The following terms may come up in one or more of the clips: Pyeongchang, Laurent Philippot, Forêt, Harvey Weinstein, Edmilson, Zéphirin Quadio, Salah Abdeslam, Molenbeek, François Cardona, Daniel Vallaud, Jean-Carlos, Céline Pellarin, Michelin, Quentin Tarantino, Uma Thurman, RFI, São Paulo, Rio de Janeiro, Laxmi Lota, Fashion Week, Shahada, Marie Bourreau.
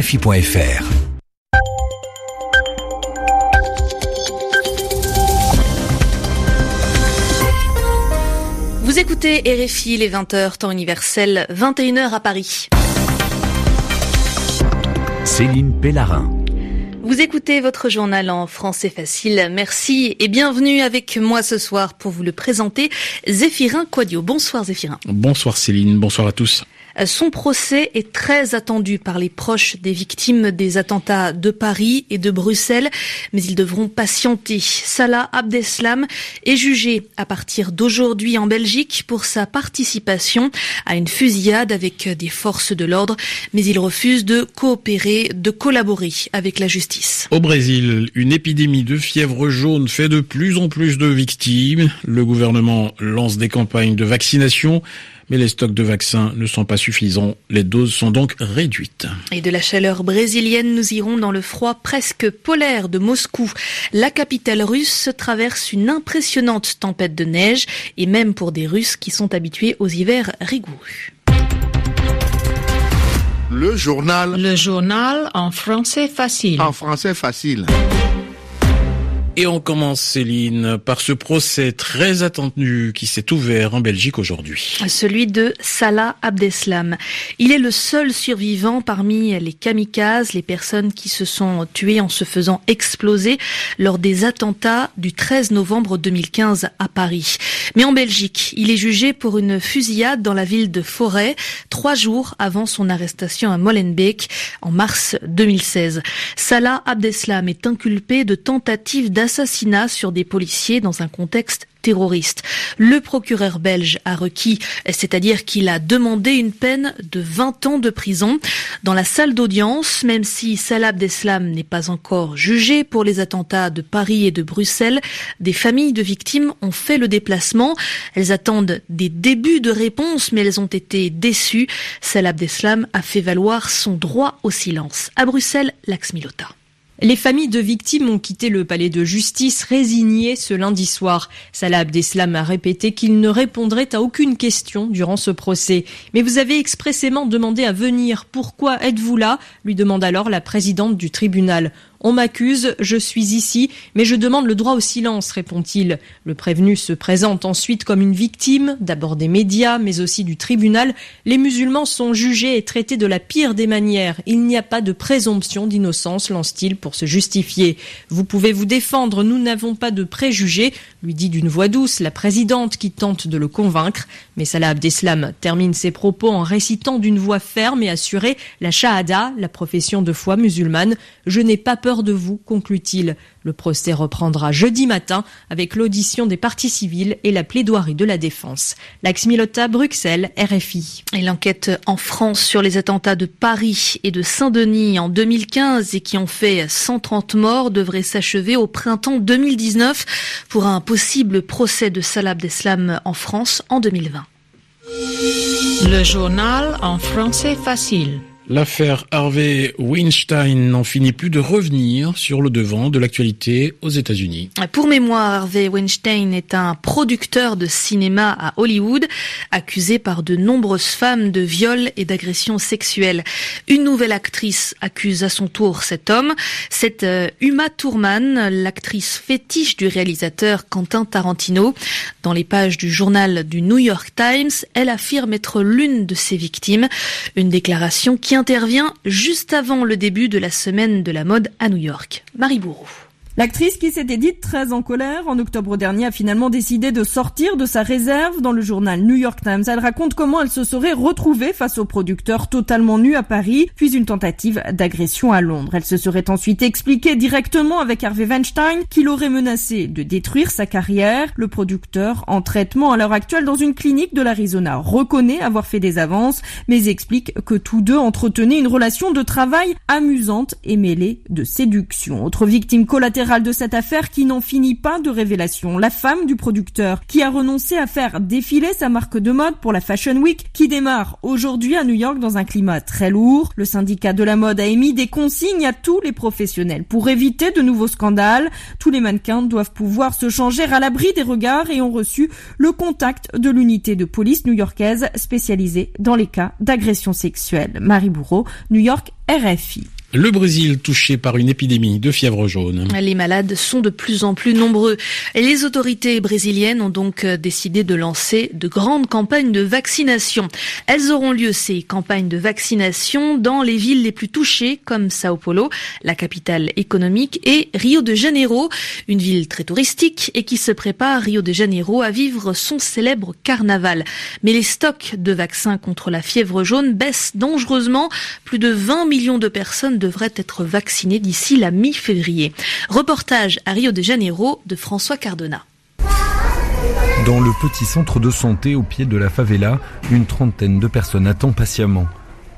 RFI.fr. Vous écoutez RFI, les 20h, temps universel, 21h à Paris. Céline Pellarin. Vous écoutez votre journal en français facile. Merci et bienvenue avec moi ce soir pour vous le présenter. Zéphirin Quadio. Bonsoir Zéphirin. Bonsoir Céline, bonsoir à tous. Son procès est très attendu par les proches des victimes des attentats de Paris et de Bruxelles, mais ils devront patienter. Salah Abdeslam est jugé à partir d'aujourd'hui en Belgique pour sa participation à une fusillade avec des forces de l'ordre, mais il refuse de coopérer, de collaborer avec la justice. Au Brésil, une épidémie de fièvre jaune fait de plus en plus de victimes. Le gouvernement lance des campagnes de vaccination. Mais les stocks de vaccins ne sont pas suffisants. Les doses sont donc réduites. Et de la chaleur brésilienne, nous irons dans le froid presque polaire de Moscou. La capitale russe traverse une impressionnante tempête de neige, et même pour des Russes qui sont habitués aux hivers rigoureux. Le journal en français facile. Et on commence, Céline, par ce procès très attendu qui s'est ouvert en Belgique aujourd'hui. Celui de Salah Abdeslam. Il est le seul survivant parmi les kamikazes, les personnes qui se sont tuées en se faisant exploser lors des attentats du 13 novembre 2015 à Paris. Mais en Belgique, il est jugé pour une fusillade dans la ville de Forêt, 3 jours avant son arrestation à Molenbeek en mars 2016. Salah Abdeslam est inculpé de tentative d'assassinat sur des policiers dans un contexte terroriste. Le procureur belge a requis, c'est-à-dire qu'il a demandé une peine de 20 ans de prison. Dans la salle d'audience, même si Salah Abdeslam n'est pas encore jugé pour les attentats de Paris et de Bruxelles, des familles de victimes ont fait le déplacement. Elles attendent des débuts de réponse, mais elles ont été déçues. Salah Abdeslam a fait valoir son droit au silence. À Bruxelles, Laxmi Lota. Les familles de victimes ont quitté le palais de justice résignées ce lundi soir. Salah Abdeslam a répété qu'il ne répondrait à aucune question durant ce procès. Mais vous avez expressément demandé à venir. Pourquoi êtes-vous là ? Lui demande alors la présidente du tribunal. On m'accuse, je suis ici, mais je demande le droit au silence, répond-il. Le prévenu se présente ensuite comme une victime, d'abord des médias, mais aussi du tribunal. Les musulmans sont jugés et traités de la pire des manières. Il n'y a pas de présomption d'innocence, lance-t-il pour se justifier. Vous pouvez vous défendre, nous n'avons pas de préjugés, lui dit d'une voix douce la présidente qui tente de le convaincre. Mais Salah Abdeslam termine ses propos en récitant d'une voix ferme et assurée la Shahada, la profession de foi musulmane. Je n'ai pas peur de vous, conclut-il. Le procès reprendra jeudi matin avec l'audition des parties civiles et la plaidoirie de la défense. Laxmi Lota, Bruxelles, RFI. Et l'enquête en France sur les attentats de Paris et de Saint-Denis en 2015 et qui ont fait 130 morts devrait s'achever au printemps 2019 pour un possible procès de Salah Abdeslam en France en 2020. Le journal en français facile. L'affaire Harvey Weinstein n'en finit plus de revenir sur le devant de l'actualité aux États-Unis. Pour mémoire, Harvey Weinstein est un producteur de cinéma à Hollywood, accusé par de nombreuses femmes de viol et d'agressions sexuelles. Une nouvelle actrice accuse à son tour cet homme. C'est Uma Thurman, l'actrice fétiche du réalisateur Quentin Tarantino. Dans les pages du journal du New York Times, elle affirme être l'une de ses victimes. Une déclaration qui intervient juste avant le début de la semaine de la mode à New York. Marie Bourreau. L'actrice qui s'était dite très en colère en octobre dernier a finalement décidé de sortir de sa réserve. Dans le journal New York Times, elle raconte comment elle se serait retrouvée face au producteur totalement nu à Paris, puis une tentative d'agression à Londres. Elle se serait ensuite expliquée directement avec Harvey Weinstein, qui l'aurait menacé de détruire sa carrière. Le producteur, en traitement à l'heure actuelle dans une clinique de l'Arizona, reconnaît avoir fait des avances, mais explique que tous deux entretenaient une relation de travail amusante et mêlée de séduction. Autre victime collatérale générale de cette affaire qui n'en finit pas de révélations. La femme du producteur qui a renoncé à faire défiler sa marque de mode pour la Fashion Week qui démarre aujourd'hui à New York dans un climat très lourd. Le syndicat de la mode a émis des consignes à tous les professionnels pour éviter de nouveaux scandales. Tous les mannequins doivent pouvoir se changer à l'abri des regards et ont reçu le contact de l'unité de police new-yorkaise spécialisée dans les cas d'agression sexuelle. Marie Bourreau, New York, RFI. Le Brésil touché par une épidémie de fièvre jaune. Les malades sont de plus en plus nombreux. Les autorités brésiliennes ont donc décidé de lancer de grandes campagnes de vaccination. Elles auront lieu, ces campagnes de vaccination, dans les villes les plus touchées, comme São Paulo, la capitale économique, et Rio de Janeiro, une ville très touristique et qui se prépare, Rio de Janeiro, à vivre son célèbre carnaval. Mais les stocks de vaccins contre la fièvre jaune baissent dangereusement. Plus de 20 millions de personnes devraient être vaccinés d'ici la mi-février. Reportage à Rio de Janeiro de François Cardona. Dans le petit centre de santé au pied de la favela, une trentaine de personnes attendent patiemment.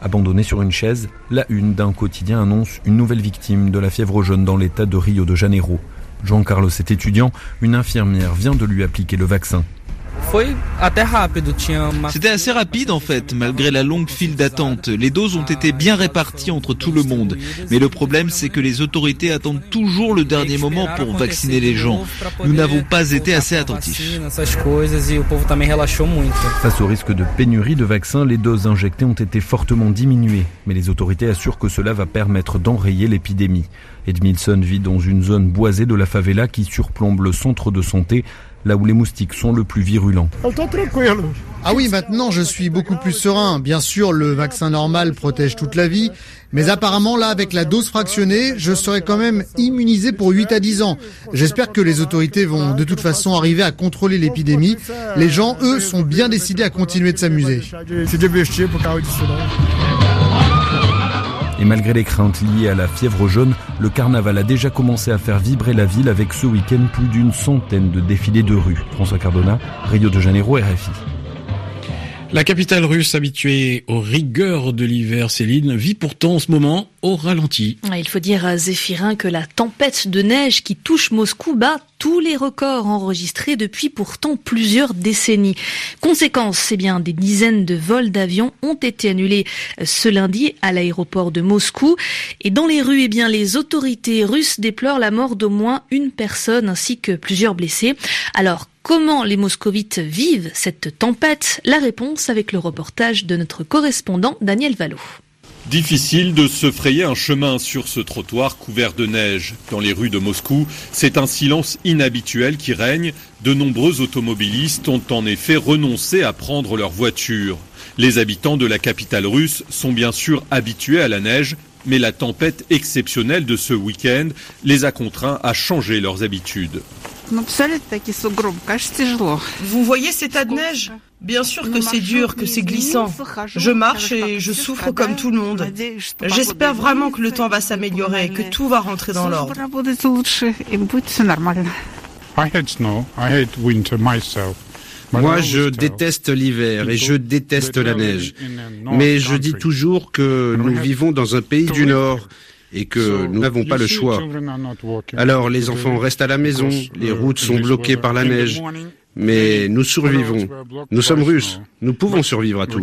Abandonnée sur une chaise, la une d'un quotidien annonce une nouvelle victime de la fièvre jaune dans l'état de Rio de Janeiro. Jean-Carlos est étudiant, une infirmière vient de lui appliquer le vaccin. C'était assez rapide en fait, malgré la longue file d'attente. Les doses ont été bien réparties entre tout le monde. Mais le problème, c'est que les autorités attendent toujours le dernier moment pour vacciner les gens. Nous n'avons pas été assez attentifs. Face au risque de pénurie de vaccins, les doses injectées ont été fortement diminuées. Mais les autorités assurent que cela va permettre d'enrayer l'épidémie. Edmilson vit dans une zone boisée de la favela qui surplombe le centre de santé, là où les moustiques sont le plus virulents. Ah oui, maintenant je suis beaucoup plus serein. Bien sûr, le vaccin normal protège toute la vie, mais apparemment là, avec la dose fractionnée, je serai quand même immunisé pour 8 à 10 ans. J'espère que les autorités vont de toute façon arriver à contrôler l'épidémie. Les gens, eux, sont bien décidés à continuer de s'amuser. Et malgré les craintes liées à la fièvre jaune, le carnaval a déjà commencé à faire vibrer la ville avec ce week-end plus d'une centaine de défilés de rue. François Cardona, Rio de Janeiro, RFI. La capitale russe, habituée aux rigueurs de l'hiver, Céline, vit pourtant en ce moment au ralenti. Il faut dire, Zéphirin, que la tempête de neige qui touche Moscou bat tous les records enregistrés depuis pourtant plusieurs décennies. Conséquence, des dizaines de vols d'avions ont été annulés ce lundi à l'aéroport de Moscou. Et dans les rues, les autorités russes déplorent la mort d'au moins une personne ainsi que plusieurs blessés. Alors, comment les moscovites vivent cette tempête ? La réponse avec le reportage de notre correspondant Daniel Vallaud. Difficile de se frayer un chemin sur ce trottoir couvert de neige. Dans les rues de Moscou, c'est un silence inhabituel qui règne. De nombreux automobilistes ont en effet renoncé à prendre leur voiture. Les habitants de la capitale russe sont bien sûr habitués à la neige, mais la tempête exceptionnelle de ce week-end les a contraints à changer leurs habitudes. Vous voyez ces tas de neige ? Bien sûr que c'est dur, que c'est glissant. Je marche et je souffre comme tout le monde. J'espère vraiment que le temps va s'améliorer, que tout va rentrer dans l'ordre. Moi, je déteste l'hiver et je déteste la neige. Mais je dis toujours que nous vivons dans un pays du Nord et que nous n'avons pas le choix. Alors les enfants restent à la maison, les routes sont bloquées par la neige. Mais nous survivons. Nous sommes russes. Nous pouvons survivre à tout.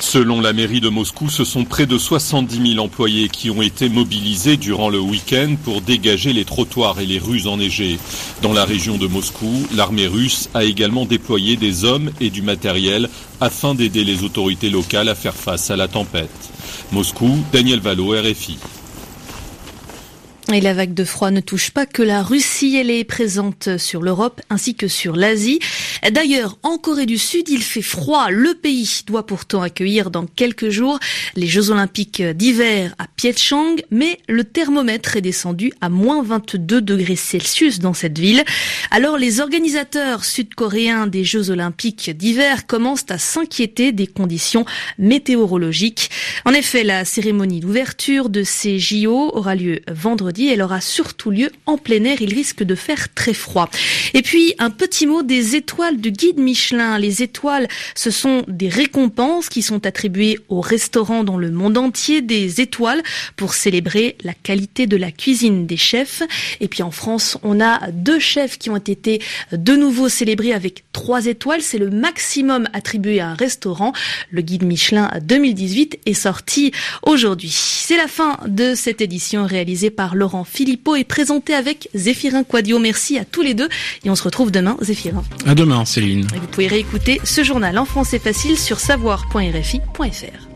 Selon la mairie de Moscou, ce sont près de 70 000 employés qui ont été mobilisés durant le week-end pour dégager les trottoirs et les rues enneigées. Dans la région de Moscou, l'armée russe a également déployé des hommes et du matériel afin d'aider les autorités locales à faire face à la tempête. Moscou, Daniel Vallaud, RFI. Et la vague de froid ne touche pas que la Russie, elle est présente sur l'Europe ainsi que sur l'Asie. D'ailleurs, en Corée du Sud, il fait froid. Le pays doit pourtant accueillir dans quelques jours les Jeux Olympiques d'hiver à Pyeongchang, mais le thermomètre est descendu à moins 22 degrés Celsius dans cette ville. Alors les organisateurs sud-coréens des Jeux Olympiques d'hiver commencent à s'inquiéter des conditions météorologiques. En effet, la cérémonie d'ouverture de ces JO aura lieu vendredi midi. Elle aura surtout lieu en plein air. Il risque de faire très froid. Et puis, un petit mot des étoiles du guide Michelin. Les étoiles, ce sont des récompenses qui sont attribuées aux restaurants dans le monde entier, des étoiles pour célébrer la qualité de la cuisine des chefs. Et puis en France, on a 2 chefs qui ont été de nouveau célébrés avec 3 étoiles. C'est le maximum attribué à un restaurant. Le guide Michelin 2018 est sorti aujourd'hui. C'est la fin de cette édition réalisée par Laurent Philippot et présentée avec Zéphirin Quadio. Merci à tous les deux et on se retrouve demain, Zéphirin. À demain, Céline. Et vous pouvez réécouter ce journal en français facile sur savoir.rfi.fr.